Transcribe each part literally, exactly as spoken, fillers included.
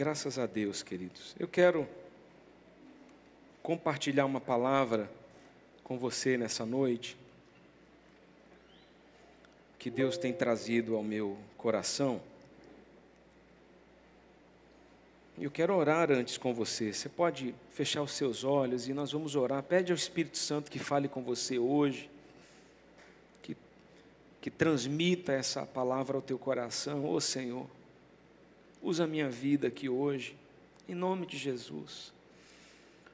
Graças a Deus, queridos. Eu quero compartilhar uma palavra com você nessa noite, que Deus tem trazido ao meu coração. Eu quero orar antes com você. Você pode fechar os seus olhos e nós vamos orar. Pede ao Espírito Santo que fale com você hoje, que, que transmita essa palavra ao teu coração. Ô Senhor, usa a minha vida aqui hoje, em nome de Jesus.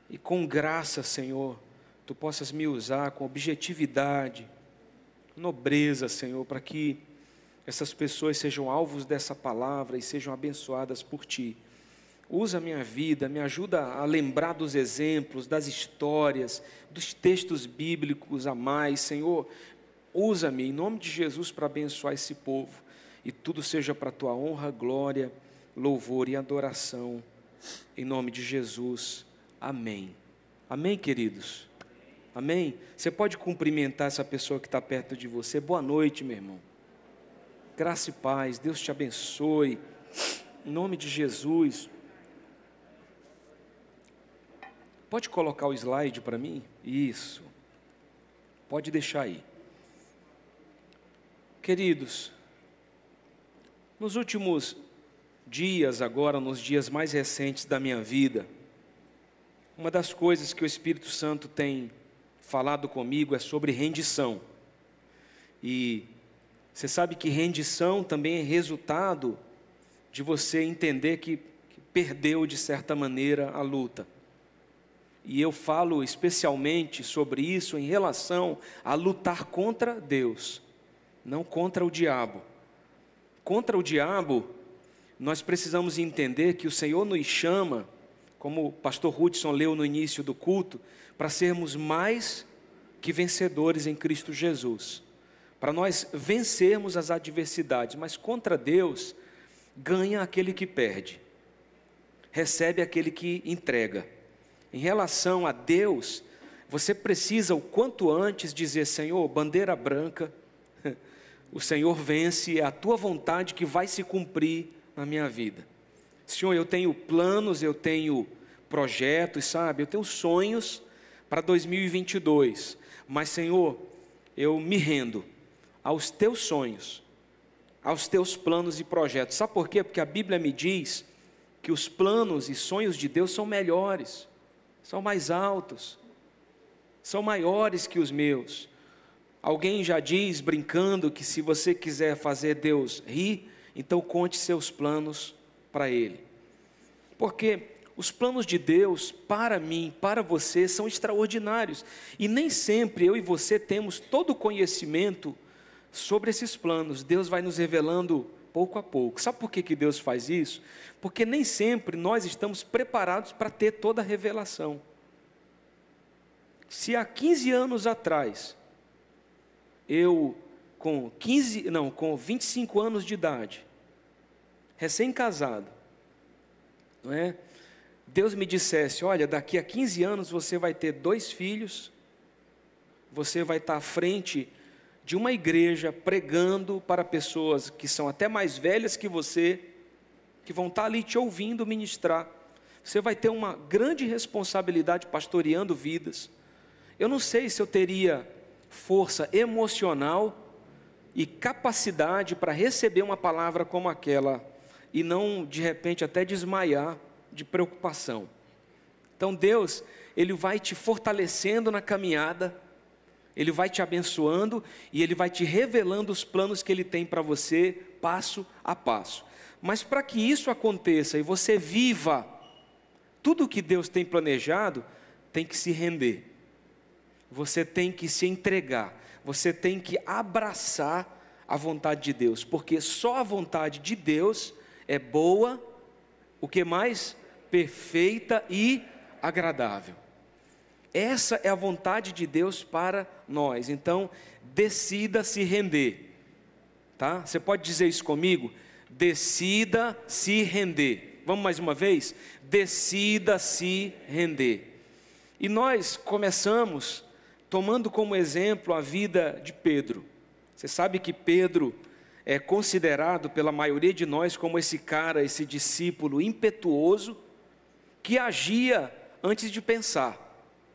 E com graça, Senhor, Tu possas me usar com objetividade, nobreza, Senhor, para que essas pessoas sejam alvos dessa palavra e sejam abençoadas por Ti. Usa a minha vida, me ajuda a lembrar dos exemplos, das histórias, dos textos bíblicos a mais. Senhor, usa-me em nome de Jesus para abençoar esse povo. E tudo seja para a Tua honra, glória, louvor e adoração. Em nome de Jesus, amém. Amém, queridos? Amém? Você pode cumprimentar essa pessoa que está perto de você. Boa noite, meu irmão. Graça e paz, Deus te abençoe. Em nome de Jesus. Pode colocar o slide para mim? Isso. Pode deixar aí. Queridos, nos últimos dias agora, nos dias mais recentes da minha vida, uma das coisas que o Espírito Santo tem falado comigo é sobre rendição. E você sabe que rendição também é resultado de você entender que, que perdeu, de certa maneira, a luta. E eu falo especialmente sobre isso em relação a lutar contra Deus, não contra o diabo. Contra o diabo, nós precisamos entender que o Senhor nos chama, como o pastor Hudson leu no início do culto, para sermos mais que vencedores em Cristo Jesus. Para nós vencermos as adversidades, mas contra Deus, ganha aquele que perde, recebe aquele que entrega. Em relação a Deus, você precisa o quanto antes dizer: Senhor, bandeira branca, o Senhor vence, é a Tua vontade que vai se cumprir na minha vida. Senhor, eu tenho planos, eu tenho projetos, sabe? Eu tenho sonhos para dois mil e vinte e dois, mas Senhor, eu me rendo aos Teus sonhos, aos Teus planos e projetos. Sabe por quê? Porque a Bíblia me diz que os planos e sonhos de Deus são melhores, são mais altos, são maiores que os meus. Alguém já diz, brincando, que se você quiser fazer Deus rir, então conte seus planos para Ele. Porque os planos de Deus, para mim, para você, são extraordinários. E nem sempre eu e você temos todo o conhecimento sobre esses planos. Deus vai nos revelando pouco a pouco. Sabe por que que Deus faz isso? Porque nem sempre nós estamos preparados para ter toda a revelação. Se há quinze anos atrás, eu com quinze, não, com vinte e cinco anos de idade, recém-casado, não é? Deus me dissesse: olha, daqui a quinze anos você vai ter dois filhos, você vai estar à frente de uma igreja pregando para pessoas que são até mais velhas que você, que vão estar ali te ouvindo ministrar. Você vai ter uma grande responsabilidade pastoreando vidas. Eu não sei se eu teria força emocional e capacidade para receber uma palavra como aquela e não, de repente, até desmaiar de preocupação. Então Deus, Ele vai te fortalecendo na caminhada, Ele vai te abençoando e Ele vai te revelando os planos que Ele tem para você, passo a passo. Mas para que isso aconteça e você viva tudo o que Deus tem planejado, tem que se render. Você tem que se entregar, você tem que abraçar a vontade de Deus, porque só a vontade de Deus é boa, o que mais? Perfeita e agradável. Essa é a vontade de Deus para nós. Então, decida se render, tá? Você pode dizer isso comigo? Decida se render. Vamos mais uma vez? Decida se render. E nós começamos tomando como exemplo a vida de Pedro. Você sabe que Pedro é considerado pela maioria de nós como esse cara, esse discípulo impetuoso, que agia antes de pensar,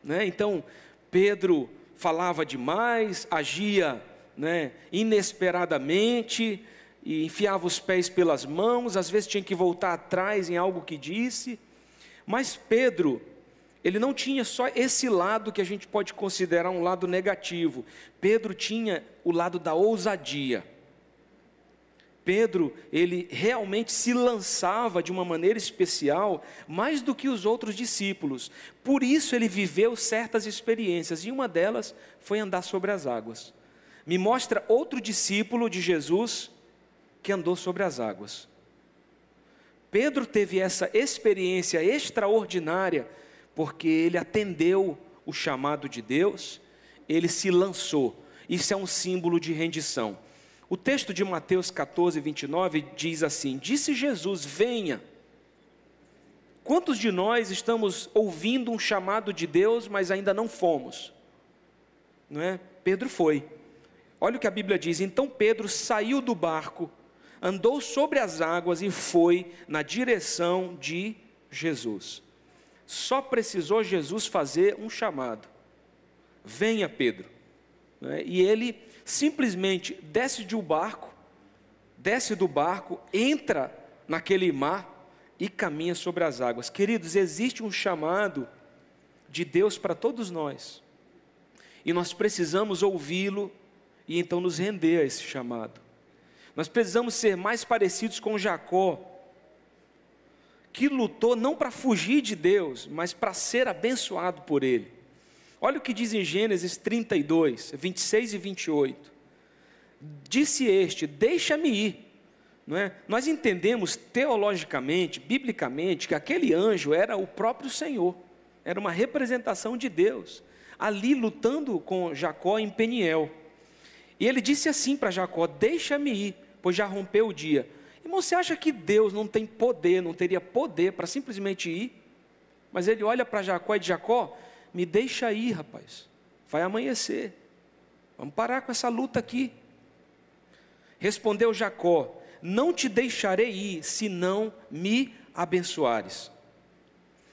né? Então, Pedro falava demais, agia, né, inesperadamente, e enfiava os pés pelas mãos, às vezes tinha que voltar atrás em algo que disse. Mas Pedro, ele não tinha só esse lado que a gente pode considerar um lado negativo. Pedro tinha o lado da ousadia. Pedro, ele realmente se lançava de uma maneira especial, mais do que os outros discípulos. Por isso ele viveu certas experiências, e uma delas foi andar sobre as águas. Me mostra outro discípulo de Jesus que andou sobre as águas. Pedro teve essa experiência extraordinária, porque ele atendeu o chamado de Deus, ele se lançou. Isso é um símbolo de rendição. O texto de Mateus catorze, vinte e nove diz assim: disse Jesus, venha. Quantos de nós estamos ouvindo um chamado de Deus, mas ainda não fomos? Não é? Pedro foi. Olha o que a Bíblia diz: então Pedro saiu do barco, andou sobre as águas e foi na direção de Jesus. Só precisou Jesus fazer um chamado: venha, Pedro. E ele simplesmente desce do barco, desce do barco, entra naquele mar e caminha sobre as águas. Queridos, existe um chamado de Deus para todos nós, e nós precisamos ouvi-lo e então nos render a esse chamado. Nós precisamos ser mais parecidos com Jacó, que lutou não para fugir de Deus, mas para ser abençoado por Ele. Olha o que diz em Gênesis trinta e dois, vinte e seis e vinte e oito. Disse este, deixa-me ir. Não é? Nós entendemos teologicamente, biblicamente, que aquele anjo era o próprio Senhor. Era uma representação de Deus, ali lutando com Jacó em Peniel. E ele disse assim para Jacó, deixa-me ir, pois já rompeu o dia. Irmão, você acha que Deus não tem poder, não teria poder para simplesmente ir? Mas ele olha para Jacó e diz, Jacó, me deixa ir, rapaz. Vai amanhecer. Vamos parar com essa luta aqui. Respondeu Jacó, não te deixarei ir, se não me abençoares.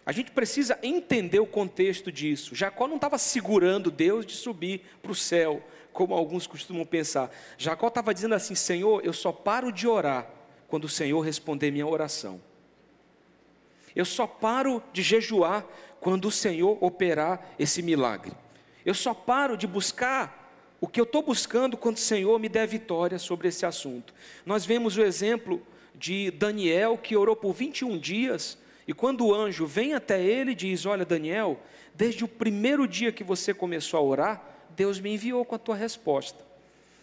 A gente precisa entender o contexto disso. Jacó não estava segurando Deus de subir para o céu, como alguns costumam pensar. Jacó estava dizendo assim, Senhor, eu só paro de orar quando o Senhor responder minha oração. Eu só paro de jejuar quando o Senhor operar esse milagre. Eu só paro de buscar o que eu estou buscando quando o Senhor me der vitória sobre esse assunto. Nós vemos o exemplo de Daniel, que orou por vinte e um dias, e quando o anjo vem até ele e diz, olha Daniel, desde o primeiro dia que você começou a orar, Deus me enviou com a tua resposta.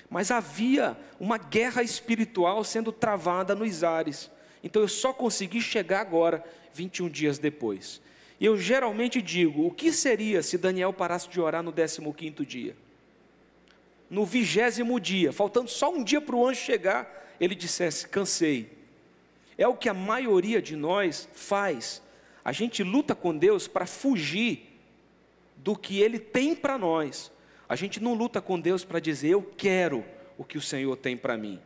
Mas havia uma guerra espiritual sendo travada nos ares. Então eu só consegui chegar agora, vinte e um dias depois. E eu geralmente digo, o que seria se Daniel parasse de orar no décimo quinto dia? No vigésimo dia, faltando só um dia para o anjo chegar, ele dissesse, cansei. É o que a maioria de nós faz. A gente luta com Deus para fugir do que Ele tem para nós. A gente não luta com Deus para dizer, eu quero o que o Senhor tem para mim.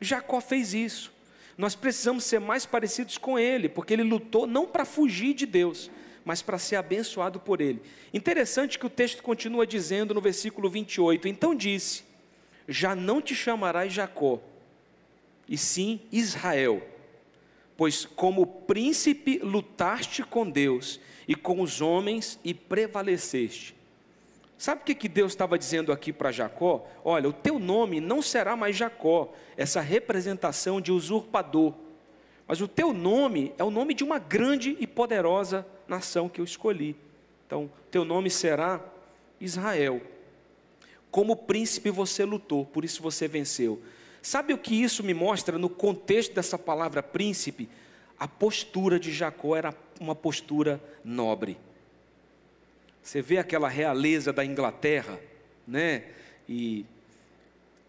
Jacó fez isso. Nós precisamos ser mais parecidos com ele, porque ele lutou não para fugir de Deus, mas para ser abençoado por Ele. Interessante que o texto continua dizendo no versículo vinte e oito, então disse, já não te chamarás Jacó, e sim Israel, pois como príncipe lutaste com Deus e com os homens e prevaleceste. Sabe o que, que Deus estava dizendo aqui para Jacó? Olha, o teu nome não será mais Jacó, essa representação de usurpador. Mas o teu nome é o nome de uma grande e poderosa nação que eu escolhi. Então, teu nome será Israel. Como príncipe você lutou, por isso você venceu. Sabe o que isso me mostra no contexto dessa palavra príncipe? A postura de Jacó era uma postura nobre. Você vê aquela realeza da Inglaterra, né? E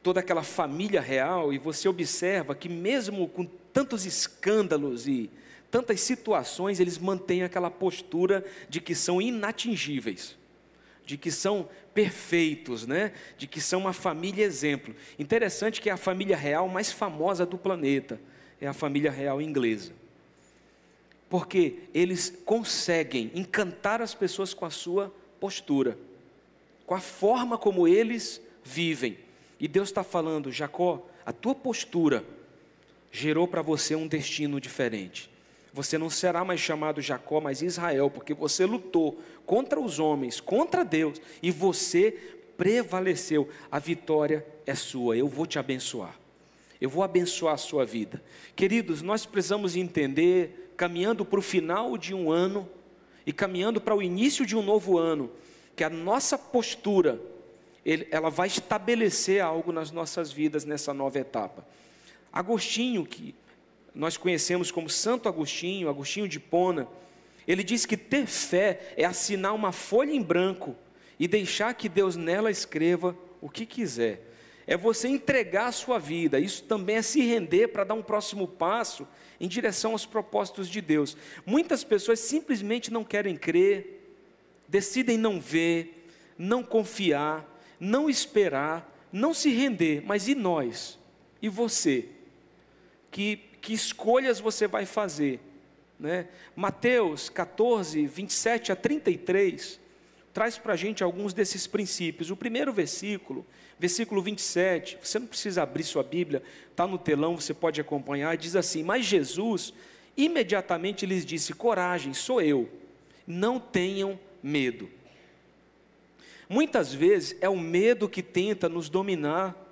toda aquela família real, e você observa que mesmo com tantos escândalos e tantas situações, eles mantêm aquela postura de que são inatingíveis, de que são perfeitos, né? De que são uma família exemplo. Interessante que é a família real mais famosa do planeta, é a família real inglesa. Porque eles conseguem encantar as pessoas com a sua postura, com a forma como eles vivem. E Deus está falando, Jacó, a tua postura gerou para você um destino diferente. Você não será mais chamado Jacó, mas Israel, porque você lutou contra os homens, contra Deus, e você prevaleceu. A vitória é sua, eu vou te abençoar. Eu vou abençoar a sua vida. Queridos, nós precisamos entender, caminhando para o final de um ano, e caminhando para o início de um novo ano, que a nossa postura, ela vai estabelecer algo nas nossas vidas nessa nova etapa. Agostinho, que nós conhecemos como Santo Agostinho, Agostinho de Ipona, ele diz que ter fé é assinar uma folha em branco e deixar que Deus nela escreva o que quiser. É você entregar a sua vida, isso também é se render para dar um próximo passo em direção aos propósitos de Deus. Muitas pessoas simplesmente não querem crer, decidem não ver, não confiar, não esperar, não se render. Mas e nós? E você? Que, que escolhas você vai fazer? Né? Mateus catorze, vinte e sete a trinta e três, traz para a gente alguns desses princípios. O primeiro versículo, versículo vinte e sete, você não precisa abrir sua Bíblia, está no telão, você pode acompanhar, diz assim: mas Jesus imediatamente lhes disse, coragem, sou eu, não tenham medo. Muitas vezes é o medo que tenta nos dominar.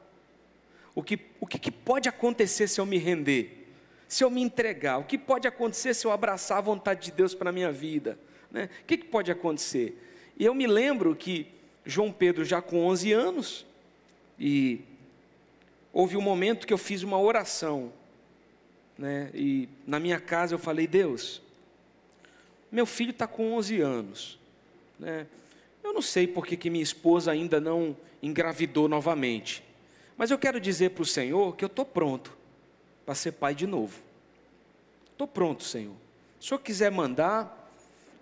O que, o que pode acontecer se eu me render? Se eu me entregar? O que pode acontecer se eu abraçar a vontade de Deus para a minha vida? Né? O que, que pode acontecer? E eu me lembro que João Pedro, já com onze anos, e houve um momento que eu fiz uma oração, né? E na minha casa eu falei, Deus, meu filho está com onze anos, né? Eu não sei porque que minha esposa ainda não engravidou novamente, mas eu quero dizer para o Senhor que eu estou pronto para ser pai de novo. Estou pronto, Senhor. Se o Senhor quiser mandar,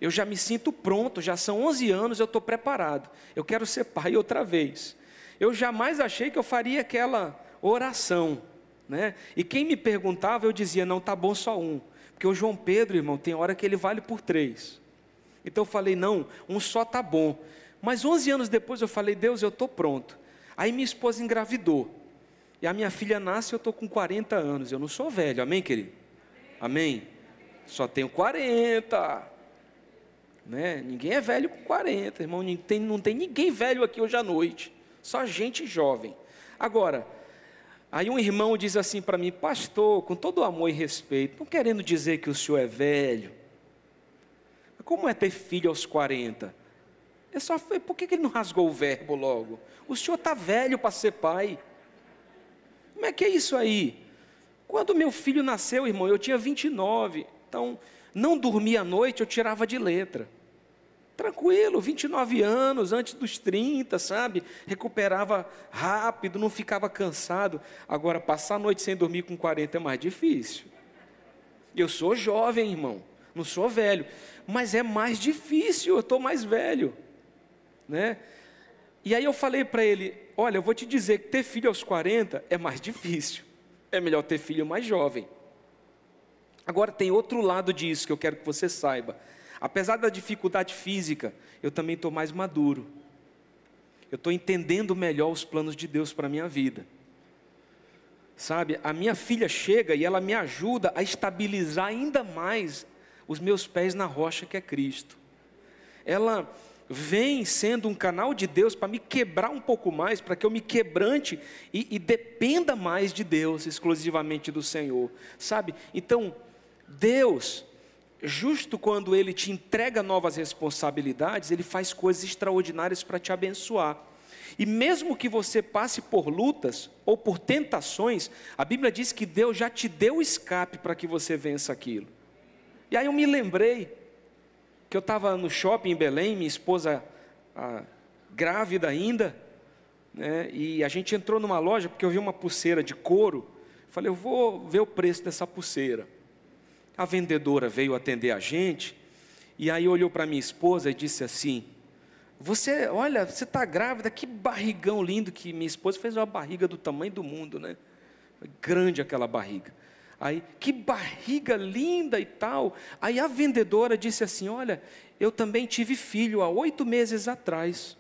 eu já me sinto pronto, já são onze anos, eu estou preparado. Eu quero ser pai outra vez. Eu jamais achei que eu faria aquela oração, né? E quem me perguntava, eu dizia, não, tá bom só um. Porque o João Pedro, irmão, tem hora que ele vale por três. Então eu falei, não, um só tá bom. Mas onze anos depois eu falei, Deus, eu estou pronto. Aí minha esposa engravidou, e a minha filha nasce, eu estou com quarenta anos, eu não sou velho, amém, querido? Amém? Amém? Só tenho quarenta, né? Ninguém é velho com quarenta, irmão, não tem, não tem ninguém velho aqui hoje à noite, só gente jovem. Agora, aí um irmão diz assim para mim, pastor, com todo amor e respeito, não querendo dizer que o senhor é velho, mas como é ter filho aos quarenta? É só, por que ele não rasgou o verbo logo? O senhor está velho para ser pai. Como é que é isso aí? Quando meu filho nasceu, irmão, eu tinha vinte e nove. Então, não dormia à noite, eu tirava de letra. Tranquilo, vinte e nove anos, antes dos trinta, sabe? Recuperava rápido, não ficava cansado. Agora, passar a noite sem dormir com quarenta é mais difícil. Eu sou jovem, irmão, não sou velho. Mas é mais difícil, eu estou mais velho. Né? E aí eu falei para ele, olha, eu vou te dizer que ter filho aos quarenta é mais difícil, é melhor ter filho mais jovem. Agora tem outro lado disso que eu quero que você saiba, apesar da dificuldade física, eu também estou mais maduro, eu estou entendendo melhor os planos de Deus para a minha vida, sabe, a minha filha chega e ela me ajuda a estabilizar ainda mais os meus pés na rocha que é Cristo. Ela vem sendo um canal de Deus para me quebrar um pouco mais, para que eu me quebrante e, e dependa mais de Deus, exclusivamente do Senhor, sabe? Então, Deus, justo quando Ele te entrega novas responsabilidades, Ele faz coisas extraordinárias para te abençoar. E mesmo que você passe por lutas ou por tentações, a Bíblia diz que Deus já te deu o escape para que você vença aquilo. E aí eu me lembrei que eu estava no shopping em Belém, minha esposa a, grávida ainda, né? E a gente entrou numa loja, porque eu vi uma pulseira de couro, falei, eu vou ver o preço dessa pulseira. A vendedora veio atender a gente, e aí olhou para minha esposa e disse assim, Você, olha, você está grávida, que barrigão lindo que minha esposa fez, uma barriga do tamanho do mundo, né? Grande aquela barriga. Aí, que barriga linda e tal. Aí a vendedora disse assim, olha, eu também tive filho há oito meses atrás.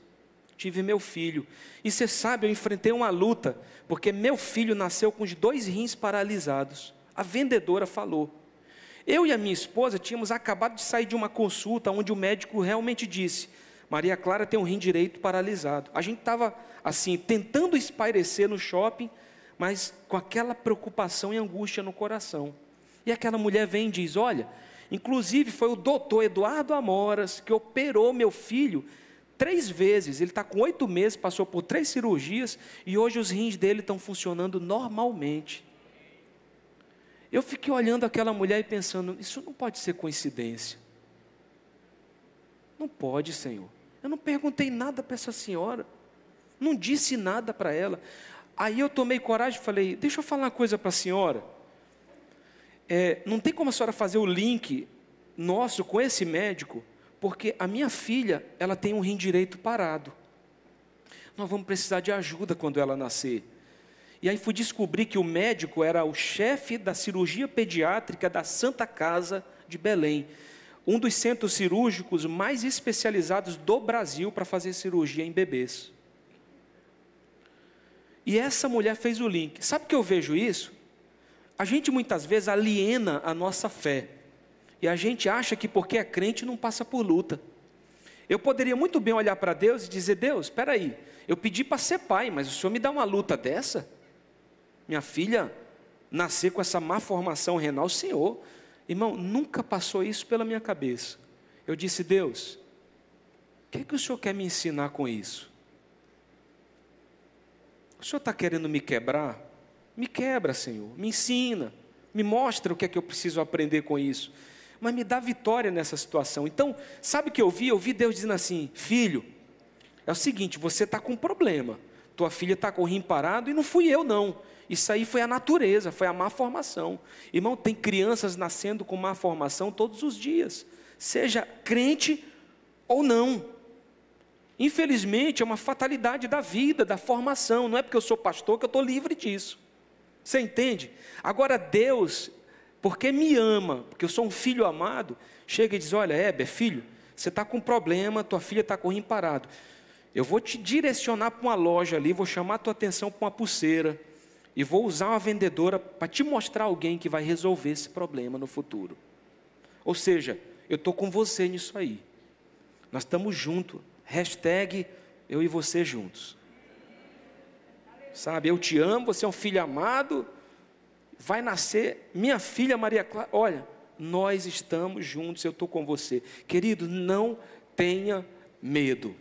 Tive meu filho. E você sabe, eu enfrentei uma luta, porque meu filho nasceu com os dois rins paralisados. A vendedora falou. Eu e a minha esposa tínhamos acabado de sair de uma consulta, onde o médico realmente disse... Maria Clara tem um rim direito paralisado. A gente estava, assim, tentando espairecer no shopping, mas com aquela preocupação e angústia no coração. E aquela mulher vem e diz, olha, inclusive foi o doutor Eduardo Amoras que operou meu filho três vezes. Ele está com oito meses, passou por três cirurgias e hoje os rins dele estão funcionando normalmente. Eu fiquei olhando aquela mulher e pensando, isso não pode ser coincidência. Não pode, Senhor. Eu não perguntei nada para essa senhora, não disse nada para ela. Aí eu tomei coragem e falei, deixa eu falar uma coisa para a senhora. É, não tem como a senhora fazer o link nosso com esse médico, porque a minha filha, ela tem um rim direito parado. Nós vamos precisar de ajuda quando ela nascer. E aí fui descobrir que o médico era o chefe da cirurgia pediátrica da Santa Casa de Belém. Um dos centros cirúrgicos mais especializados do Brasil para fazer cirurgia em bebês. E essa mulher fez o link. Sabe o que eu vejo isso? A gente muitas vezes aliena a nossa fé. E a gente acha que porque é crente não passa por luta. Eu poderia muito bem olhar para Deus e dizer, Deus, espera aí, eu pedi para ser pai, mas o Senhor me dá uma luta dessa? Minha filha nascer com essa má formação renal, Senhor... Irmão, nunca passou isso pela minha cabeça. Eu disse, Deus, o que é que o Senhor quer me ensinar com isso? O Senhor está querendo me quebrar? Me quebra, Senhor, me ensina, me mostra o que é que eu preciso aprender com isso. Mas me dá vitória nessa situação. Então, sabe o que eu vi? Eu vi Deus dizendo assim, filho, é o seguinte, você está com um problema. Tua filha está com o rim parado e não fui eu não. Isso aí foi a natureza, foi a má formação. Irmão, tem crianças nascendo com má formação todos os dias. Seja crente ou não. Infelizmente, é uma fatalidade da vida, da formação. Não é porque eu sou pastor que eu estou livre disso. Você entende? Agora Deus, porque me ama, porque eu sou um filho amado, chega e diz, olha, Heber, filho, você está com um problema, tua filha está com o rim parado. Eu vou te direcionar para uma loja ali, vou chamar a tua atenção para uma pulseira. E vou usar uma vendedora para te mostrar alguém que vai resolver esse problema no futuro. Ou seja, eu estou com você nisso aí. Nós estamos juntos. Hashtag eu e você juntos. Sabe, eu te amo, você é um filho amado. Vai nascer minha filha Maria Clara. Olha, nós estamos juntos, eu estou com você. Querido, não tenha medo.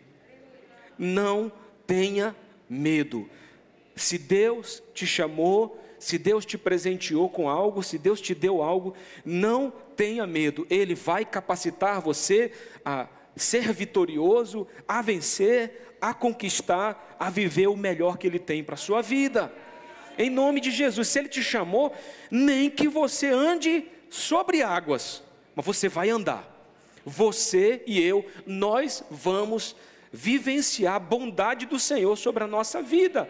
Não tenha medo. Se Deus te chamou, se Deus te presenteou com algo, se Deus te deu algo, não tenha medo. Ele vai capacitar você a ser vitorioso, a vencer, a conquistar, a viver o melhor que Ele tem para a sua vida. Em nome de Jesus, se Ele te chamou, nem que você ande sobre águas, mas você vai andar. Você e eu, nós vamos vivenciar a bondade do Senhor sobre a nossa vida.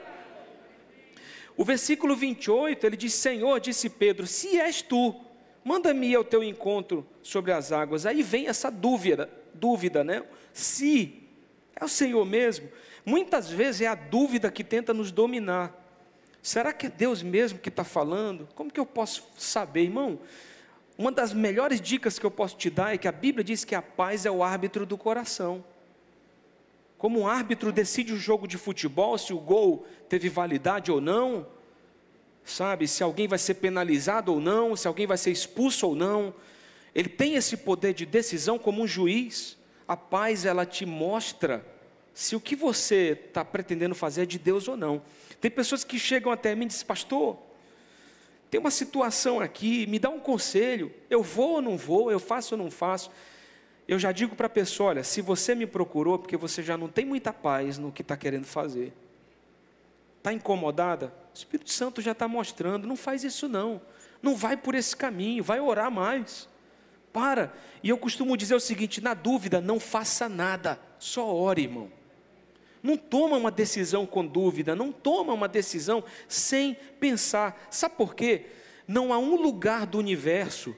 O versículo vinte e oito, ele diz, Senhor, disse Pedro, se és tu, manda-me ao teu encontro sobre as águas. Aí vem essa dúvida, dúvida, né? Se, é o Senhor mesmo. Muitas vezes é a dúvida que tenta nos dominar. Será que é Deus mesmo que está falando? Como que eu posso saber, irmão? Uma das melhores dicas que eu posso te dar é que a Bíblia diz que a paz é o árbitro do coração. Como um árbitro decide o jogo de futebol, se o gol teve validade ou não, sabe, se alguém vai ser penalizado ou não, se alguém vai ser expulso ou não, ele tem esse poder de decisão como um juiz. A paz, ela te mostra se o que você está pretendendo fazer é de Deus ou não. Tem pessoas que chegam até mim e dizem, pastor, tem uma situação aqui, me dá um conselho, eu vou ou não vou, eu faço ou não faço. Eu já digo para a pessoa, olha, se você me procurou, porque você já não tem muita paz no que está querendo fazer. Está incomodada? O Espírito Santo já está mostrando, não faz isso não. Não vai por esse caminho, vai orar mais. para. E eu costumo dizer o seguinte: na dúvida, não faça nada, só ore, irmão. Não toma uma decisão com dúvida, não toma uma decisão sem pensar. Sabe por quê? Não há um lugar do universo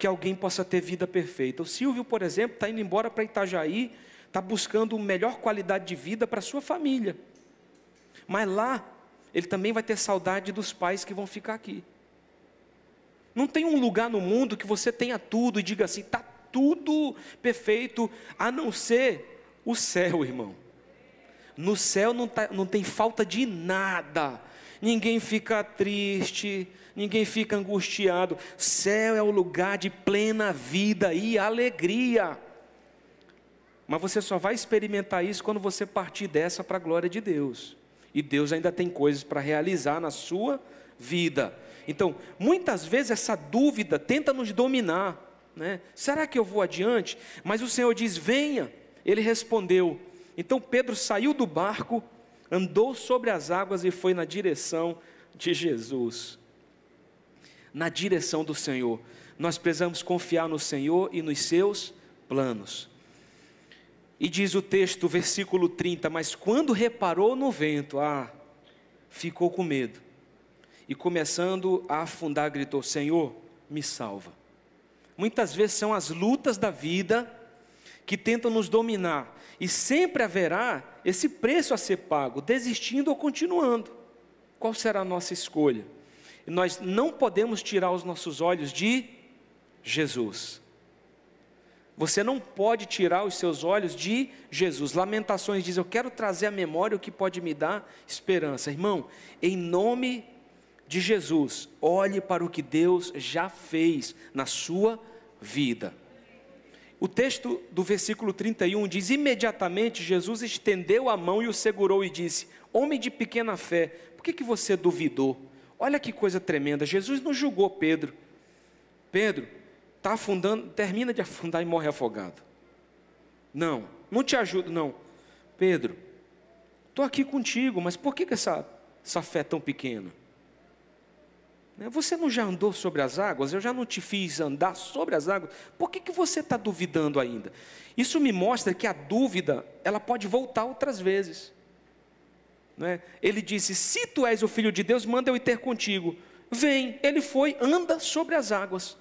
que alguém possa ter vida perfeita. O Silvio, por exemplo, está indo embora para Itajaí, está buscando melhor qualidade de vida para a sua família. Mas lá, ele também vai ter saudade dos pais que vão ficar aqui. Não tem um lugar no mundo que você tenha tudo e diga assim, está tudo perfeito, a não ser o céu, irmão. No céu não, tá, não tem falta de nada. Ninguém fica triste, ninguém fica angustiado. Céu é o lugar de plena vida e alegria. Mas você só vai experimentar isso quando você partir dessa para a glória de Deus. E Deus ainda tem coisas para realizar na sua vida. Então, muitas vezes essa dúvida tenta nos dominar, né? Será que eu vou adiante? Mas o Senhor diz, venha. Ele respondeu. Então Pedro saiu do barco, andou sobre as águas e foi na direção de Jesus. Na direção do Senhor. Nós precisamos confiar no Senhor e nos seus planos. E diz o texto, versículo trinta, mas quando reparou no vento, ah, ficou com medo. E começando a afundar, gritou, Senhor, me salva. Muitas vezes são as lutas da vida que tentam nos dominar. E sempre haverá esse preço a ser pago, desistindo ou continuando. Qual será a nossa escolha? E nós não podemos tirar os nossos olhos de Jesus. Você não pode tirar os seus olhos de Jesus. Lamentações diz, eu quero trazer à memória o que pode me dar esperança. Irmão, em nome de Jesus, olhe para o que Deus já fez na sua vida. O texto do versículo trinta e um diz, imediatamente Jesus estendeu a mão e o segurou e disse, homem de pequena fé, por que que você duvidou? Olha que coisa tremenda, Jesus não julgou Pedro. Pedro, está afundando, termina de afundar e morre afogado. Não, não te ajudo, não. Pedro, estou aqui contigo, mas por que, que essa, essa fé é tão pequena? Você não já andou sobre as águas? Eu já não te fiz andar sobre as águas? Por que, que você está duvidando ainda? Isso me mostra que a dúvida, ela pode voltar outras vezes. Não é? Ele disse, se tu és o Filho de Deus, manda eu ir ter contigo. Vem, ele foi, anda sobre as águas.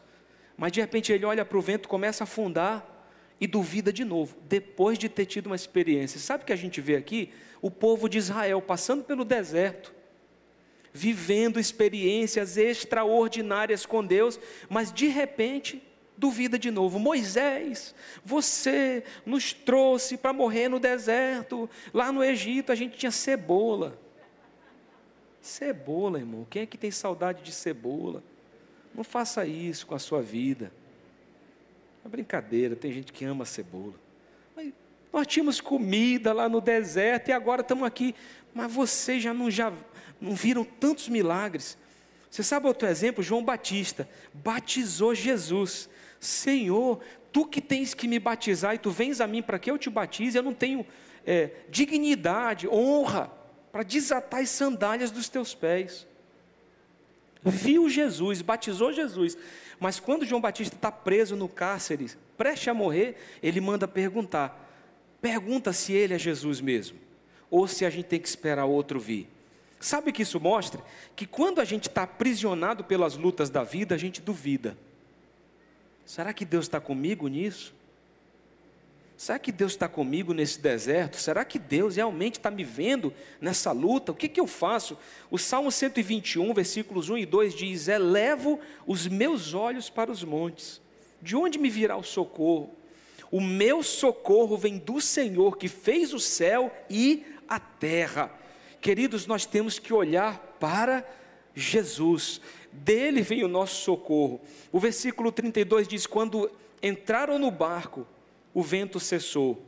Mas de repente ele olha para o vento, começa a afundar e duvida de novo, depois de ter tido uma experiência. Sabe o que a gente vê aqui? O povo de Israel passando pelo deserto, vivendo experiências extraordinárias com Deus, mas de repente duvida de novo. Moisés, você nos trouxe para morrer no deserto, lá no Egito a gente tinha cebola. Cebola, irmão, quem é que tem saudade de cebola? Não faça isso com a sua vida. É brincadeira, tem gente que ama cebola. Mas nós tínhamos comida lá no deserto e agora estamos aqui. Mas vocês já não, já não viram tantos milagres? Você sabe outro exemplo? João Batista batizou Jesus. Senhor, tu que tens que me batizar e tu vens a mim para que eu te batize, eu não tenho é, dignidade, honra para desatar as sandálias dos teus pés. Viu Jesus, batizou Jesus, mas quando João Batista está preso no cárcere, prestes a morrer, ele manda perguntar, pergunta se ele é Jesus mesmo, ou se a gente tem que esperar outro vir. Sabe o que isso mostra? Que quando a gente está aprisionado pelas lutas da vida, a gente duvida, será que Deus está comigo nisso? Será que Deus está comigo nesse deserto? Será que Deus realmente está me vendo nessa luta? O que, que eu faço? O Salmo cento e vinte e um, versículos um e dois diz, elevo os meus olhos para os montes. De onde me virá o socorro? O meu socorro vem do Senhor, que fez o céu e a terra. Queridos, nós temos que olhar para Jesus. Dele vem o nosso socorro. O versículo trinta e dois diz, quando entraram no barco, o vento cessou.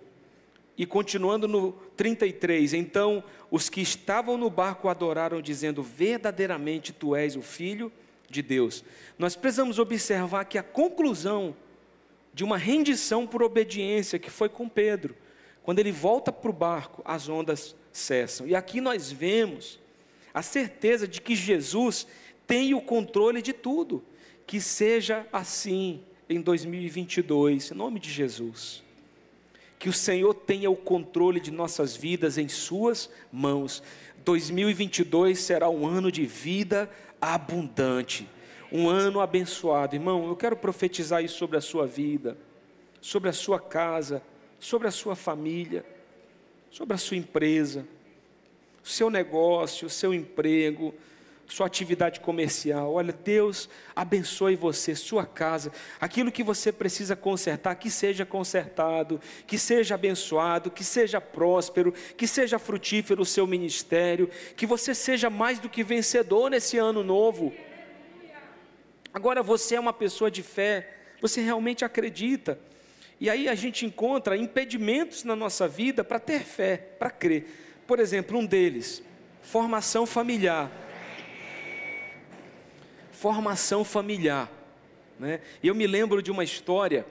E continuando no trinta e três, então os que estavam no barco adoraram, dizendo, verdadeiramente tu és o Filho de Deus. Nós precisamos observar que a conclusão de uma rendição por obediência, que foi com Pedro, quando ele volta para o barco, as ondas cessam. E aqui nós vemos a certeza de que Jesus tem o controle de tudo. Que seja assim, em dois mil e vinte e dois, em nome de Jesus. Que o Senhor tenha o controle de nossas vidas em suas mãos. dois mil e vinte e dois será um ano de vida abundante, um ano abençoado. Irmão, eu quero profetizar isso sobre a sua vida, sobre a sua casa, sobre a sua família, sobre a sua empresa, o seu negócio, o seu emprego, sua atividade comercial. Olha, Deus abençoe você, sua casa, aquilo que você precisa consertar, que seja consertado, que seja abençoado, que seja próspero, que seja frutífero o seu ministério, que você seja mais do que vencedor nesse ano novo. Agora, você é uma pessoa de fé, você realmente acredita, e aí a gente encontra impedimentos na nossa vida para ter fé, para crer. Por exemplo, um deles, formação familiar, formação familiar, né? Eu me lembro de uma história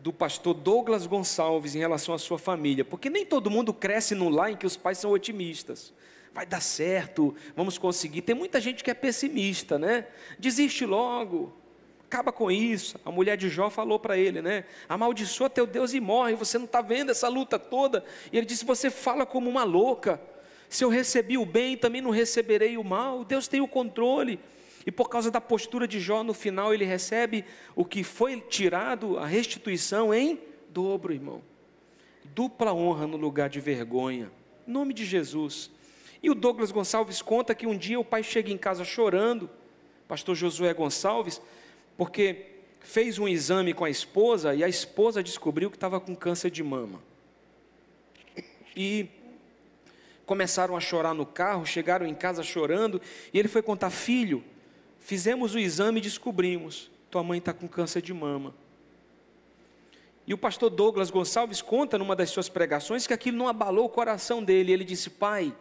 do pastor Douglas Gonçalves em relação à sua família, porque nem todo mundo cresce num lar em que os pais são otimistas. Vai dar certo, vamos conseguir. Tem muita gente que é pessimista, né? Desiste logo, acaba com isso. A mulher de Jó falou para ele, né? Amaldiçoa teu Deus e morre, você não está vendo essa luta toda? E ele disse, você fala como uma louca. Se eu recebi o bem, também não receberei o mal. Deus tem o controle. E por causa da postura de Jó, no final ele recebe o que foi tirado, a restituição em dobro, irmão. Dupla honra no lugar de vergonha. Em nome de Jesus. E o Douglas Gonçalves conta que um dia o pai chega em casa chorando, pastor Josué Gonçalves, porque fez um exame com a esposa e a esposa descobriu que estava com câncer de mama. E começaram a chorar no carro, chegaram em casa chorando, e ele foi contar, filho, fizemos o exame e descobrimos, tua mãe está com câncer de mama. E o pastor Douglas Gonçalves conta numa das suas pregações que aquilo não abalou o coração dele. Ele disse, pai,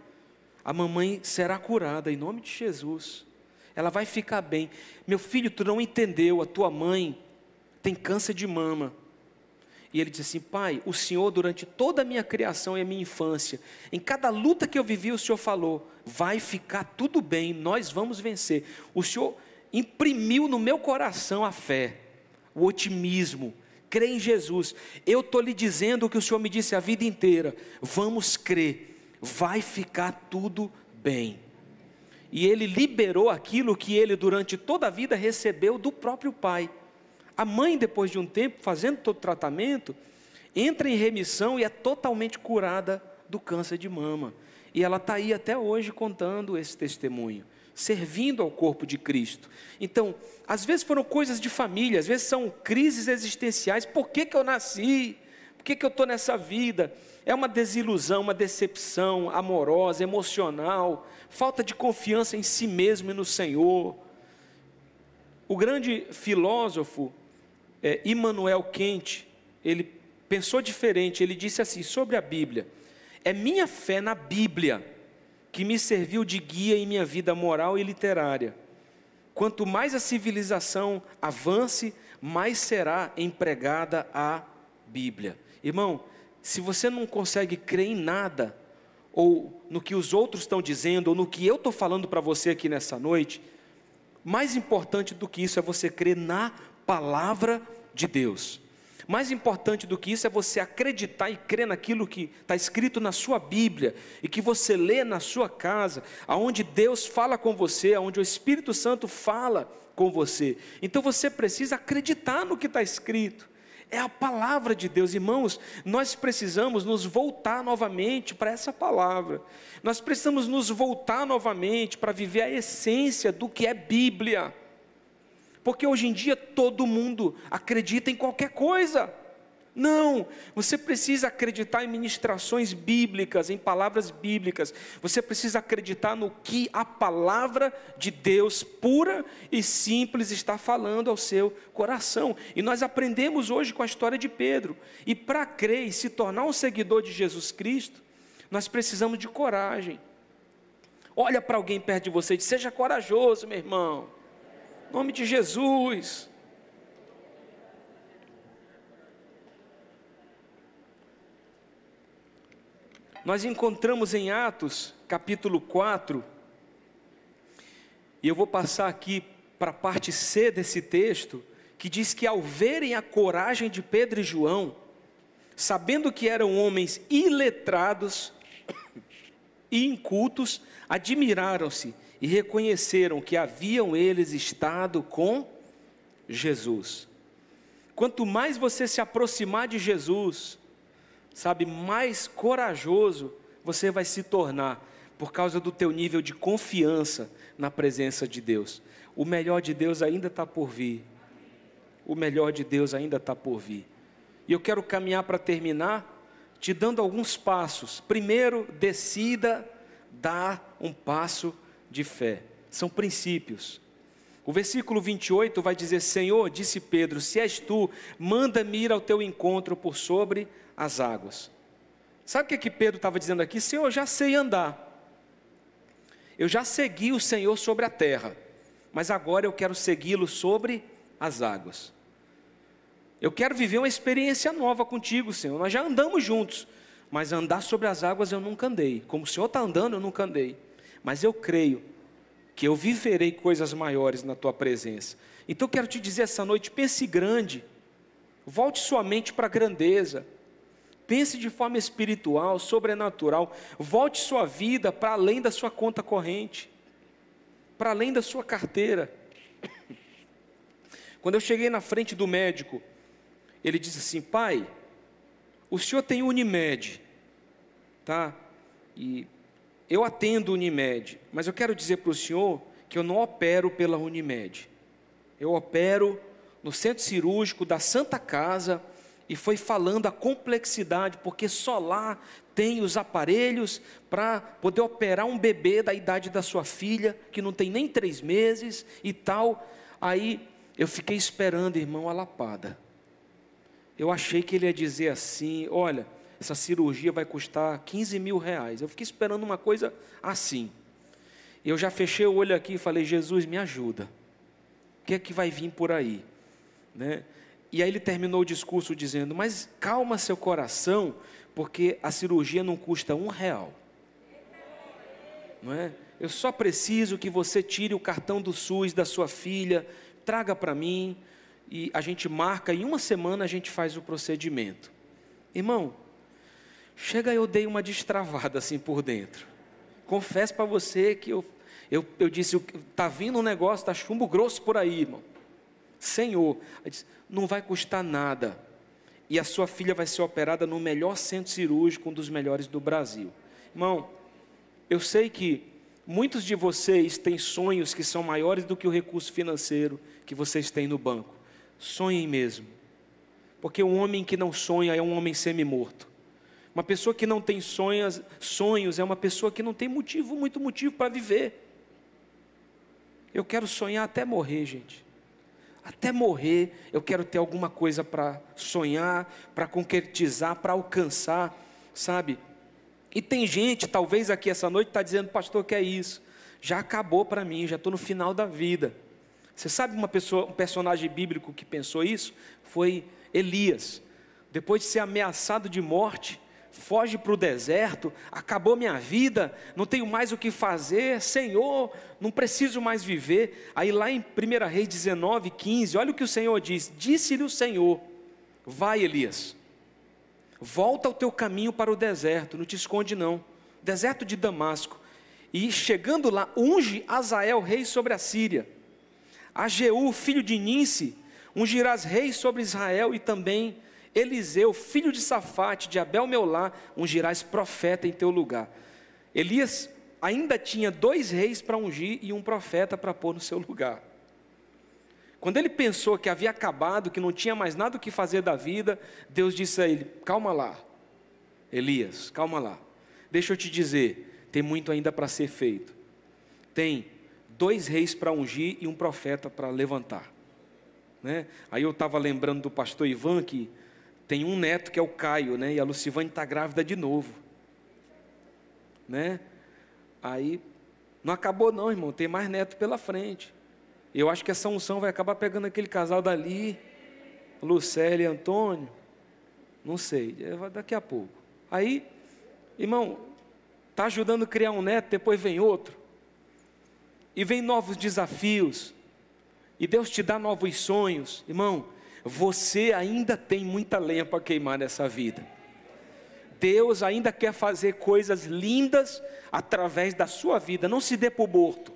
a mamãe será curada em nome de Jesus, ela vai ficar bem. Meu filho, tu não entendeu, a tua mãe tem câncer de mama. E ele disse assim, pai, o Senhor durante toda a minha criação e a minha infância, em cada luta que eu vivi, o Senhor falou, vai ficar tudo bem, nós vamos vencer. O Senhor imprimiu no meu coração a fé, o otimismo, crer em Jesus. Eu estou lhe dizendo o que o Senhor me disse a vida inteira, vamos crer. Vai ficar tudo bem. E ele liberou aquilo que ele durante toda a vida recebeu do próprio pai. A mãe, depois de um tempo, fazendo todo o tratamento, entra em remissão e é totalmente curada do câncer de mama. E ela está aí até hoje contando esse testemunho, servindo ao corpo de Cristo. Então, às vezes foram coisas de família, às vezes são crises existenciais. Por que que eu nasci? Por que que eu estou nessa vida? É uma desilusão, uma decepção amorosa, emocional, falta de confiança em si mesmo e no Senhor. O grande filósofo é, Immanuel Kant, ele pensou diferente. Ele disse assim sobre a Bíblia, é minha fé na Bíblia que me serviu de guia em minha vida moral e literária. Quanto mais a civilização avance, mais será empregada a Bíblia. Irmão, se você não consegue crer em nada, ou no que os outros estão dizendo, ou no que eu estou falando para você aqui nessa noite, mais importante do que isso é você crer na palavra de Deus. Mais importante do que isso é você acreditar e crer naquilo que está escrito na sua Bíblia, e que você lê na sua casa, aonde Deus fala com você, aonde o Espírito Santo fala com você. Então você precisa acreditar no que está escrito. É a palavra de Deus, irmãos. Nós precisamos nos voltar novamente para essa palavra. Nós precisamos nos voltar novamente para viver a essência do que é Bíblia. Porque hoje em dia todo mundo acredita em qualquer coisa. Não, você precisa acreditar em ministrações bíblicas, em palavras bíblicas. Você precisa acreditar no que a palavra de Deus, pura e simples, está falando ao seu coração. E nós aprendemos hoje com a história de Pedro. E para crer e se tornar um seguidor de Jesus Cristo, nós precisamos de coragem. Olha para alguém perto de você e diz, seja corajoso, meu irmão. Em nome de Jesus. Nós encontramos em Atos, capítulo quatro, e eu vou passar aqui para a parte C desse texto, que diz que ao verem a coragem de Pedro e João, sabendo que eram homens iletrados e incultos, admiraram-se e reconheceram que haviam eles estado com Jesus. Quanto mais você se aproximar de Jesus, sabe, mais corajoso você vai se tornar, por causa do teu nível de confiança na presença de Deus. O melhor de Deus ainda está por vir. O melhor de Deus ainda está por vir. E eu quero caminhar para terminar, te dando alguns passos. Primeiro, decida dar um passo de fé. São princípios. O versículo vinte e oito vai dizer: Senhor, disse Pedro, se és tu, manda-me ir ao teu encontro por sobre as águas. Sabe o que, é que Pedro estava dizendo aqui? Senhor, eu já sei andar. Eu já segui o Senhor sobre a terra, mas agora eu quero segui-lo sobre as águas. Eu quero viver uma experiência nova contigo, Senhor. Nós já andamos juntos, mas andar sobre as águas eu nunca andei. Como o Senhor está andando, eu nunca andei. Mas eu creio que eu viverei coisas maiores na tua presença. Então eu quero te dizer essa noite, pense grande. Volte sua mente para a grandeza. Pense de forma espiritual, sobrenatural. Volte sua vida para além da sua conta corrente, para além da sua carteira. Quando eu cheguei na frente do médico, ele disse assim: Pai, o senhor tem Unimed, tá? E eu atendo Unimed, mas eu quero dizer para o senhor que eu não opero pela Unimed. Eu opero no centro cirúrgico da Santa Casa. E foi falando a complexidade, porque só lá tem os aparelhos para poder operar um bebê da idade da sua filha, que não tem nem três meses e tal. Aí eu fiquei esperando, irmão, a lapada. Eu achei que ele ia dizer assim: olha, essa cirurgia vai custar quinze mil reais. Eu fiquei esperando uma coisa assim. Eu já fechei o olho aqui e falei: Jesus, me ajuda. O que é que vai vir por aí? Né? E aí ele terminou o discurso dizendo: mas calma seu coração, porque a cirurgia não custa um real. Não é? Eu só preciso que você tire o cartão do SUS da sua filha, traga para mim, e a gente marca, e em uma semana a gente faz o procedimento. Irmão, chega, eu dei uma destravada assim por dentro. Confesso para você que eu, eu, eu disse, está vindo um negócio, está chumbo grosso por aí, irmão. Senhor, não vai custar nada, e a sua filha vai ser operada no melhor centro cirúrgico, um dos melhores do Brasil. Irmão, eu sei que muitos de vocês têm sonhos que são maiores do que o recurso financeiro que vocês têm no banco. Sonhem mesmo, porque um homem que não sonha é um homem semi-morto. Uma pessoa que não tem sonhos, sonhos é uma pessoa que não tem motivo, muito motivo para viver. Eu quero sonhar até morrer, gente. Até morrer, eu quero ter alguma coisa para sonhar, para concretizar, para alcançar, sabe? E tem gente, talvez aqui essa noite, está dizendo: pastor, que é isso? Já acabou para mim, já estou no final da vida. Você sabe uma pessoa, um personagem bíblico que pensou isso? Foi Elias. Depois de ser ameaçado de morte, foge para o deserto, acabou minha vida, não tenho mais o que fazer, Senhor, não preciso mais viver. Aí lá em primeira Reis dezenove, quinze, olha o que o Senhor diz: disse-lhe o Senhor, vai Elias, volta o teu caminho para o deserto, não te esconde não, deserto de Damasco, e chegando lá, unge Azael rei sobre a Síria, a Jeú filho de Ninsi, ungirás rei sobre Israel, e também Eliseu, filho de Safate, de Abel meu lar, ungirás profeta em teu lugar. Elias ainda tinha dois reis para ungir e um profeta para pôr no seu lugar. Quando ele pensou que havia acabado, que não tinha mais nada o que fazer da vida, Deus disse a ele: calma lá, Elias, calma lá. Deixa eu te dizer, tem muito ainda para ser feito. Tem dois reis para ungir e um profeta para levantar. Né? Aí eu estava lembrando do pastor Ivan, que tem um neto que é o Caio, né? E a Lucivane está grávida de novo, né? Aí, não acabou não, irmão, tem mais neto pela frente. Eu acho que essa unção vai acabar pegando aquele casal dali, Lucélia e Antônio, não sei, daqui a pouco. Aí, irmão, está ajudando a criar um neto, depois vem outro, e vem novos desafios. e Deus te dá novos sonhos, irmão, você ainda tem muita lenha para queimar nessa vida. Deus ainda quer fazer coisas lindas através da sua vida. Não se dê por morto,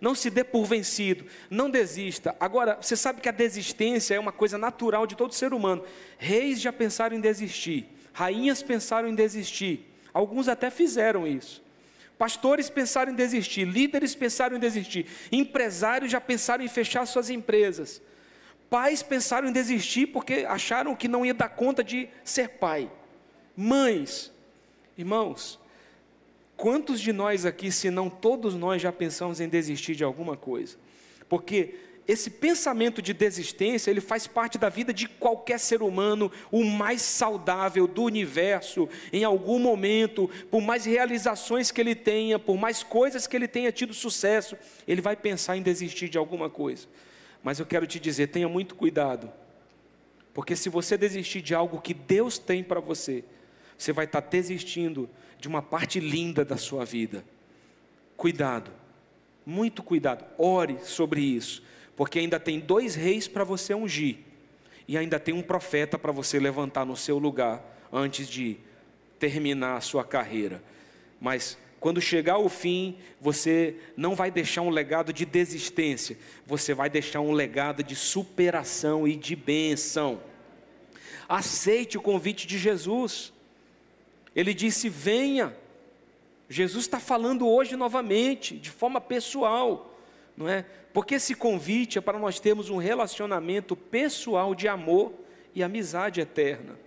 não se dê por vencido, não desista. Agora, você sabe que a desistência é uma coisa natural de todo ser humano. Reis já pensaram em desistir, rainhas pensaram em desistir, alguns até fizeram isso. Pastores pensaram em desistir, líderes pensaram em desistir, empresários já pensaram em fechar suas empresas, pais pensaram em desistir porque acharam que não ia dar conta de ser pai. Mães, irmãos, quantos de nós aqui, se não todos nós, já pensamos em desistir de alguma coisa? Porque esse pensamento de desistência, ele faz parte da vida de qualquer ser humano, o mais saudável do universo. Em algum momento, por mais realizações que ele tenha, por mais coisas que ele tenha tido sucesso, ele vai pensar em desistir de alguma coisa. Mas eu quero te dizer, tenha muito cuidado, porque se você desistir de algo que Deus tem para você, você vai estar desistindo de uma parte linda da sua vida. Cuidado, muito cuidado, ore sobre isso, porque ainda tem dois reis para você ungir, e ainda tem um profeta para você levantar no seu lugar, antes de terminar a sua carreira. Mas quando chegar o fim, você não vai deixar um legado de desistência, você vai deixar um legado de superação e de bênção. Aceite o convite de Jesus. Ele disse: venha. Jesus está falando hoje novamente, de forma pessoal, não é? Porque esse convite é para nós termos um relacionamento pessoal de amor e amizade eterna.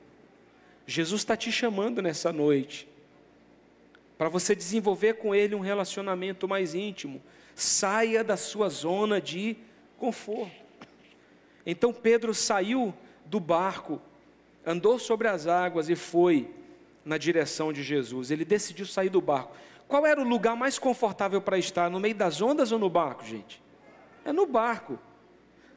Jesus está te chamando nessa noite, para você desenvolver com Ele um relacionamento mais íntimo. Saia da sua zona de conforto. Então Pedro saiu do barco, andou sobre as águas e foi na direção de Jesus. Ele decidiu sair do barco. Qual era o lugar mais confortável para estar? No meio das ondas ou no barco, gente? É no barco.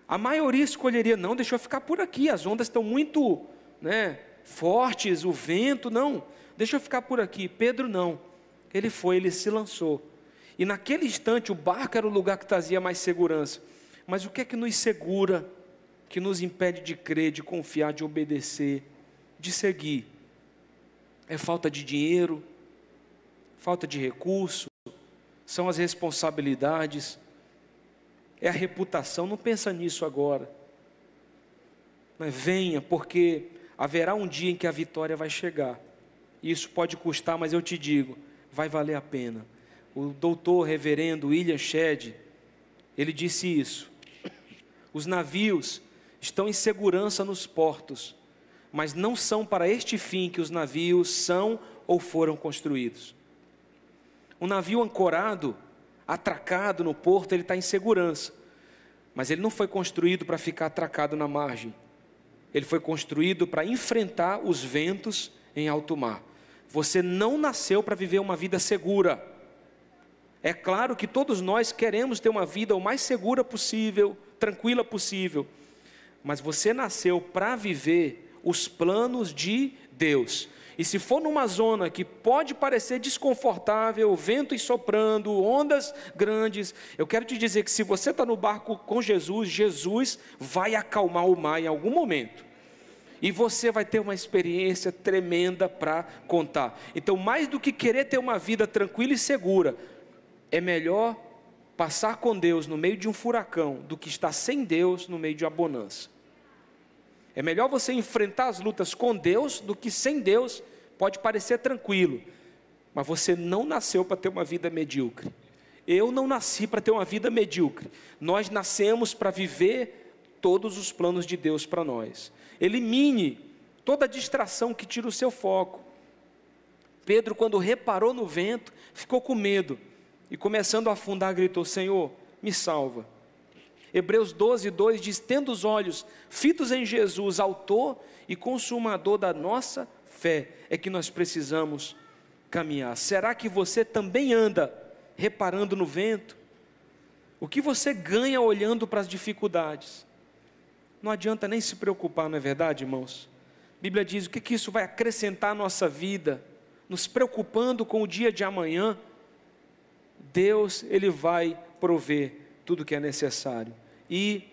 A maioria escolheria: não, deixa eu ficar por aqui, as ondas estão muito, né, fortes, o vento, não, deixa eu ficar por aqui. Pedro não. Ele foi, ele se lançou. E naquele instante, o barco era o lugar que trazia mais segurança. Mas o que é que nos segura, que nos impede de crer, de confiar, de obedecer, de seguir? É falta de dinheiro, falta de recurso, são as responsabilidades, é a reputação. Não pensa nisso agora. Mas venha, porque haverá um dia em que a vitória vai chegar. Isso pode custar, mas eu te digo, vai valer a pena. O doutor reverendo William Shedd, ele disse isso: os navios estão em segurança nos portos, mas não são para este fim que os navios são ou foram construídos. Um navio ancorado, atracado no porto, ele está em segurança, mas ele não foi construído para ficar atracado na margem. Ele foi construído para enfrentar os ventos em alto mar. Você não nasceu para viver uma vida segura. É claro que todos nós queremos ter uma vida o mais segura possível, tranquila possível, mas você nasceu para viver os planos de Deus. E se for numa zona que pode parecer desconfortável, vento soprando, ondas grandes, eu quero te dizer que se você está no barco com Jesus, Jesus vai acalmar o mar em algum momento. E você vai ter uma experiência tremenda para contar. Então, mais do que querer ter uma vida tranquila e segura, é melhor passar com Deus no meio de um furacão do que estar sem Deus no meio de uma bonança. É melhor você enfrentar as lutas com Deus do que sem Deus. Pode parecer tranquilo, mas você não nasceu para ter uma vida medíocre. Eu não nasci para ter uma vida medíocre. Nós nascemos para viver todos os planos de Deus para nós. Elimine toda a distração que tira o seu foco. Pedro, quando reparou no vento, ficou com medo e, começando a afundar, gritou: Senhor, me salva. Hebreus doze, dois diz: tendo os olhos fitos em Jesus, autor e consumador da nossa fé, é que nós precisamos caminhar. Será que você também anda reparando no vento? O que você ganha olhando para as dificuldades? Não adianta nem se preocupar, não é verdade, irmãos? A Bíblia diz: o que, que isso vai acrescentar à nossa vida? Nos preocupando com o dia de amanhã, Deus, Ele vai prover tudo o que é necessário. E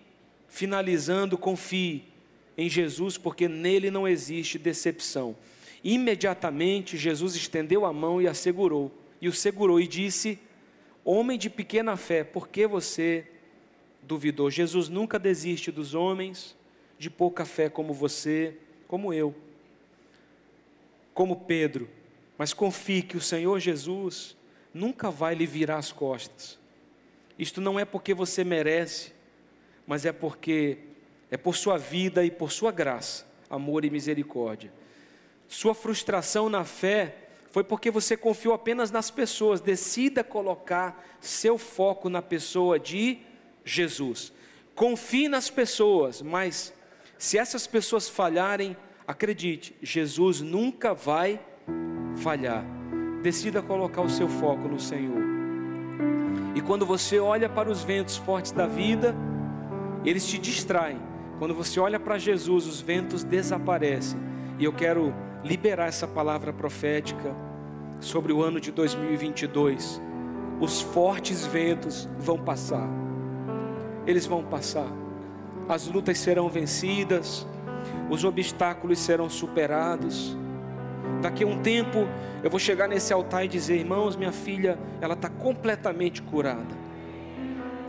finalizando, confie em Jesus, porque nele não existe decepção. Imediatamente Jesus estendeu a mão e a segurou, e o segurou e disse: homem de pequena fé, por que você duvidou? Jesus nunca desiste dos homens de pouca fé como você, como eu, como Pedro, mas confie que o Senhor Jesus nunca vai lhe virar as costas. Isto não é porque você merece, mas é porque é por sua vida e por sua graça, amor e misericórdia. Sua frustração na fé foi porque você confiou apenas nas pessoas. Decida colocar seu foco na pessoa de Jesus. Confie nas pessoas, mas se essas pessoas falharem, acredite, Jesus nunca vai falhar. Decida colocar o seu foco no Senhor. E quando você olha para os ventos fortes da vida, eles te distraem. Quando você olha para Jesus, os ventos desaparecem. E eu quero liberar essa palavra profética sobre o ano de dois mil e vinte e dois. Os fortes ventos vão passar. Eles vão passar. As lutas serão vencidas. Os obstáculos serão superados. Daqui a um tempo eu vou chegar nesse altar e dizer: irmãos, minha filha, ela está completamente curada.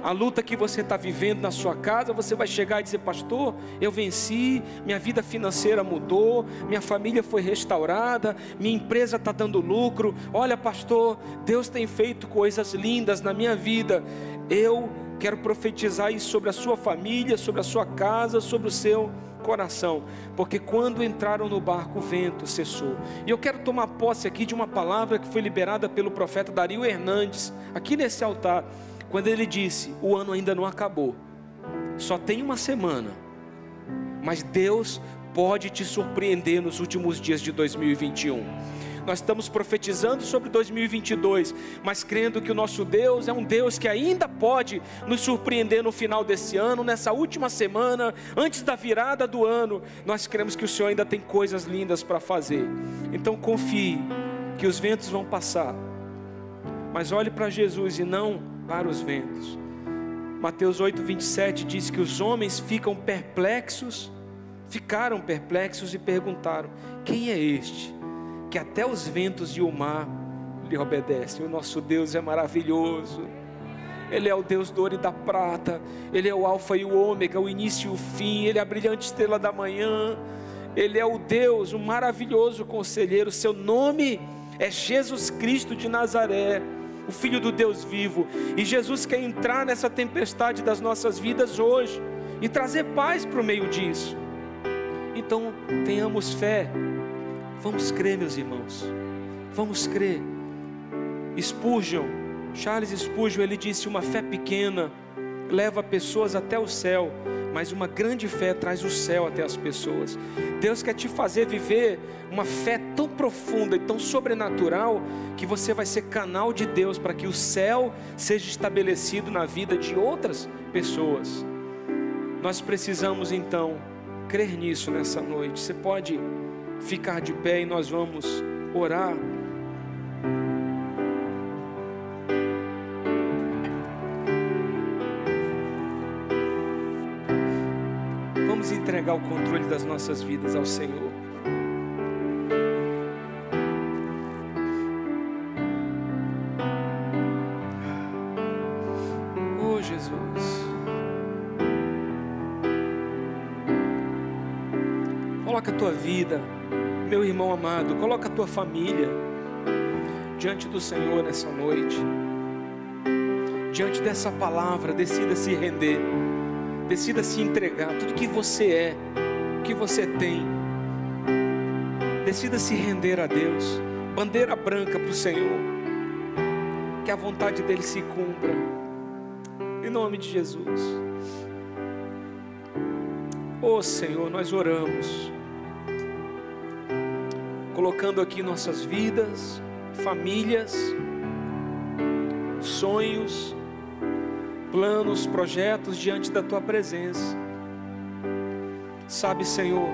A luta que você está vivendo na sua casa, você vai chegar e dizer: pastor, eu venci, minha vida financeira mudou, minha família foi restaurada, minha empresa está dando lucro. Olha, pastor, Deus tem feito coisas lindas na minha vida. Eu quero profetizar isso sobre a sua família, sobre a sua casa, sobre o seu coração, porque quando entraram no barco, o vento cessou. E eu quero tomar posse aqui de uma palavra que foi liberada pelo profeta Dario Hernandes, aqui nesse altar, quando ele disse: o ano ainda não acabou, só tem uma semana, mas Deus pode te surpreender nos últimos dias de dois mil e vinte e um. Nós estamos profetizando sobre dois mil e vinte e dois, mas crendo que o nosso Deus é um Deus que ainda pode nos surpreender no final desse ano, nessa última semana, antes da virada do ano. Nós cremos que o Senhor ainda tem coisas lindas para fazer. Então confie que os ventos vão passar, mas olhe para Jesus e não para os ventos. Mateus oito, vinte e sete diz que os homens ficam perplexos, ficaram perplexos e perguntaram: quem é este que até os ventos e o mar lhe obedecem? O nosso Deus é maravilhoso. Ele é o Deus do ouro e da prata. Ele é o alfa e o ômega, o início e o fim. Ele é a brilhante estrela da manhã. Ele é o Deus, o maravilhoso conselheiro. Seu nome é Jesus Cristo de Nazaré, o Filho do Deus vivo. E Jesus quer entrar nessa tempestade das nossas vidas hoje e trazer paz para o meio disso. Então tenhamos fé. Vamos crer, meus irmãos, vamos crer. Spurgeon, Charles Spurgeon, ele disse: uma fé pequena leva pessoas até o céu, mas uma grande fé traz o céu até as pessoas. Deus quer te fazer viver uma fé tão profunda e tão sobrenatural, que você vai ser canal de Deus para que o céu seja estabelecido na vida de outras pessoas. Nós precisamos então crer nisso nessa noite. Você pode ficar de pé e nós vamos orar. Vamos entregar o controle das nossas vidas ao Senhor. Oh, Jesus. Coloca a tua vida, meu irmão amado, coloca a tua família diante do Senhor nessa noite. Diante dessa palavra, decida se render, decida se entregar, tudo que você é, o que você tem, decida se render a Deus. Bandeira branca para o Senhor, que a vontade dEle se cumpra, em nome de Jesus. Oh Senhor, nós oramos, colocando aqui nossas vidas, famílias, sonhos, planos, projetos diante da Tua presença. Sabe, Senhor,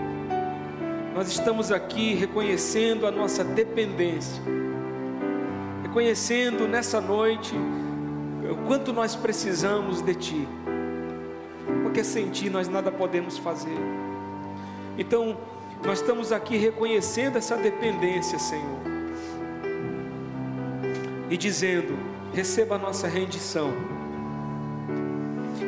nós estamos aqui reconhecendo a nossa dependência, reconhecendo nessa noite o quanto nós precisamos de Ti, porque sem Ti nós nada podemos fazer. Então, nós estamos aqui reconhecendo essa dependência, Senhor, e dizendo: receba a nossa rendição.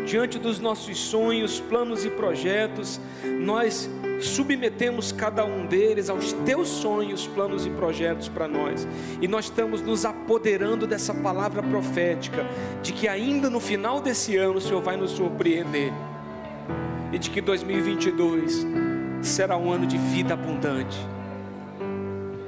Diante dos nossos sonhos, planos e projetos, nós submetemos cada um deles aos Teus sonhos, planos e projetos para nós. E nós estamos nos apoderando dessa palavra profética, de que ainda no final desse ano o Senhor vai nos surpreender, e de que dois mil e vinte e dois será um ano de vida abundante.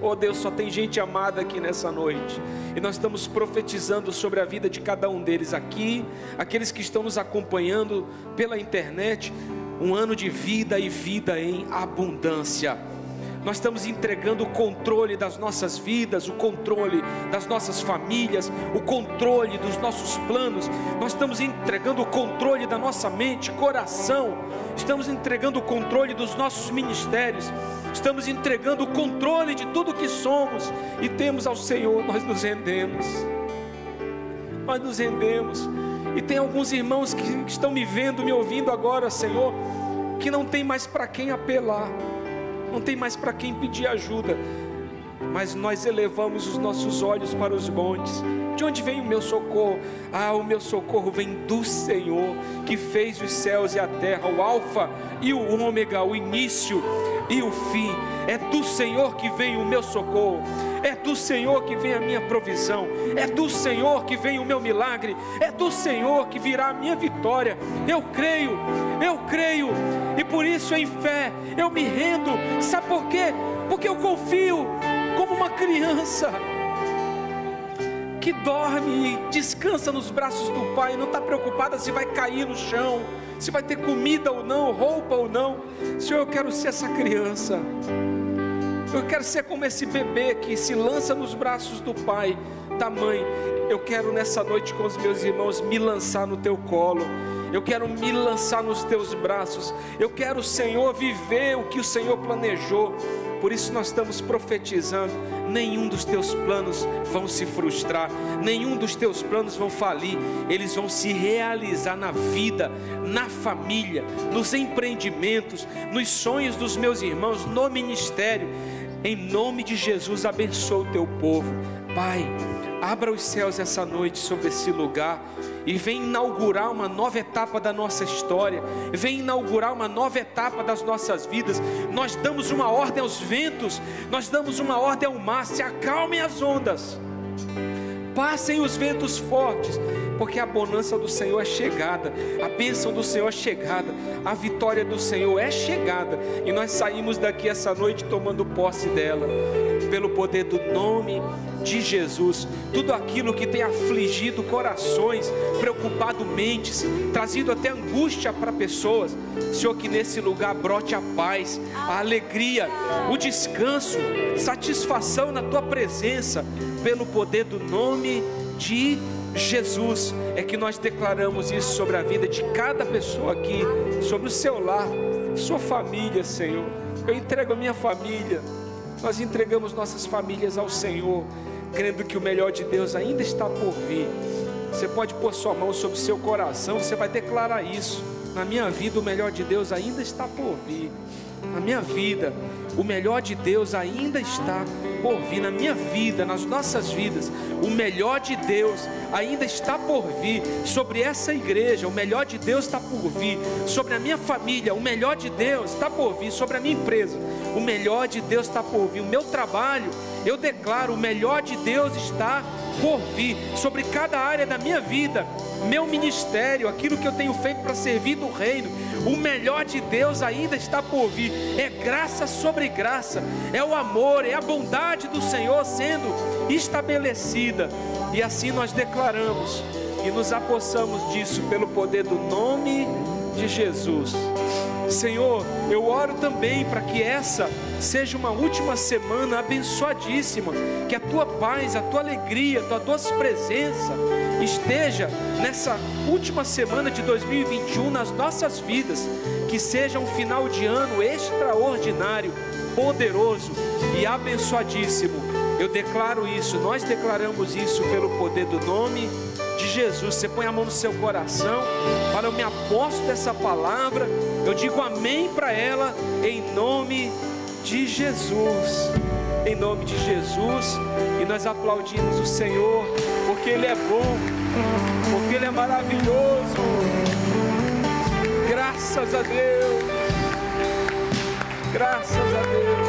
Oh Deus, só tem gente amada aqui nessa noite, e nós estamos profetizando sobre a vida de cada um deles aqui, aqueles que estão nos acompanhando pela internet. Um ano de vida e vida em abundância. Nós estamos entregando o controle das nossas vidas, o controle das nossas famílias, o controle dos nossos planos. Nós estamos entregando o controle da nossa mente, coração. Estamos entregando o controle dos nossos ministérios. Estamos entregando o controle de tudo que somos e temos ao Senhor. Nós nos rendemos. Nós nos rendemos. E tem alguns irmãos que estão me vendo, me ouvindo agora, Senhor, que não tem mais para quem apelar, não tem mais para quem pedir ajuda, mas nós elevamos os nossos olhos para os montes. De onde vem o meu socorro? Ah, o meu socorro vem do Senhor, que fez os céus e a terra, o alfa e o ômega, o início e o fim. É do Senhor que vem o meu socorro, é do Senhor que vem a minha provisão, é do Senhor que vem o meu milagre, é do Senhor que virá a minha vitória. Eu creio, eu creio, e por isso em fé eu me rendo. Sabe por quê? Porque eu confio como uma criança que dorme e descansa nos braços do Pai, não está preocupada se vai cair no chão, se vai ter comida ou não, roupa ou não. Senhor, eu quero ser essa criança, eu quero ser como esse bebê que se lança nos braços do Pai, da Mãe. Eu quero nessa noite com os meus irmãos me lançar no Teu colo, eu quero me lançar nos Teus braços, eu quero, Senhor, viver o que o Senhor planejou. Por isso nós estamos profetizando: nenhum dos Teus planos vão se frustrar, nenhum dos Teus planos vão falir, eles vão se realizar na vida, na família, nos empreendimentos, nos sonhos dos meus irmãos, no ministério. Em nome de Jesus, abençoa o Teu povo. Pai, abra os céus essa noite sobre esse lugar, e vem inaugurar uma nova etapa da nossa história, vem inaugurar uma nova etapa das nossas vidas. Nós damos uma ordem aos ventos, nós damos uma ordem ao mar: se acalmem as ondas, passem os ventos fortes, porque a bonança do Senhor é chegada, a bênção do Senhor é chegada, a vitória do Senhor é chegada, e nós saímos daqui essa noite tomando posse dela, pelo poder do nome de Jesus. Tudo aquilo que tem afligido corações, preocupado mentes, trazido até angústia para pessoas, Senhor, que nesse lugar brote a paz, a alegria, o descanso, satisfação na Tua presença. Pelo poder do nome de Jesus é que nós declaramos isso sobre a vida de cada pessoa aqui, sobre o seu lar, sua família. Senhor, eu entrego a minha família, nós entregamos nossas famílias ao Senhor, crendo que o melhor de Deus ainda está por vir. Você pode pôr sua mão sobre o seu coração, você vai declarar isso: na minha vida o melhor de Deus ainda está por vir, na minha vida o melhor de Deus ainda está por vir, na minha vida, nas nossas vidas, o melhor de Deus ainda está por vir. Sobre essa igreja, o melhor de Deus está por vir. Sobre a minha família, o melhor de Deus está por vir. Sobre a minha empresa, o melhor de Deus está por vir. O meu trabalho, eu declaro: o melhor de Deus está por vir. Sobre cada área da minha vida, meu ministério, aquilo que eu tenho feito para servir do reino, o melhor de Deus ainda está por vir. É graça sobre graça, é o amor, é a bondade do Senhor sendo estabelecida. E assim nós declaramos e nos apossamos disso pelo poder do nome de Jesus. Senhor, eu oro também para que essa seja uma última semana abençoadíssima, que a Tua paz, a Tua alegria, a Tua doce presença esteja nessa última semana de dois mil e vinte e um nas nossas vidas. Que seja um final de ano extraordinário, poderoso e abençoadíssimo. Eu declaro isso, nós declaramos isso pelo poder do nome de Jesus, você põe a mão no seu coração, fala: eu me aposto dessa palavra, eu digo amém para ela, em nome de Jesus, em nome de Jesus. E nós aplaudimos o Senhor, porque Ele é bom, porque Ele é maravilhoso, graças a Deus, graças a Deus.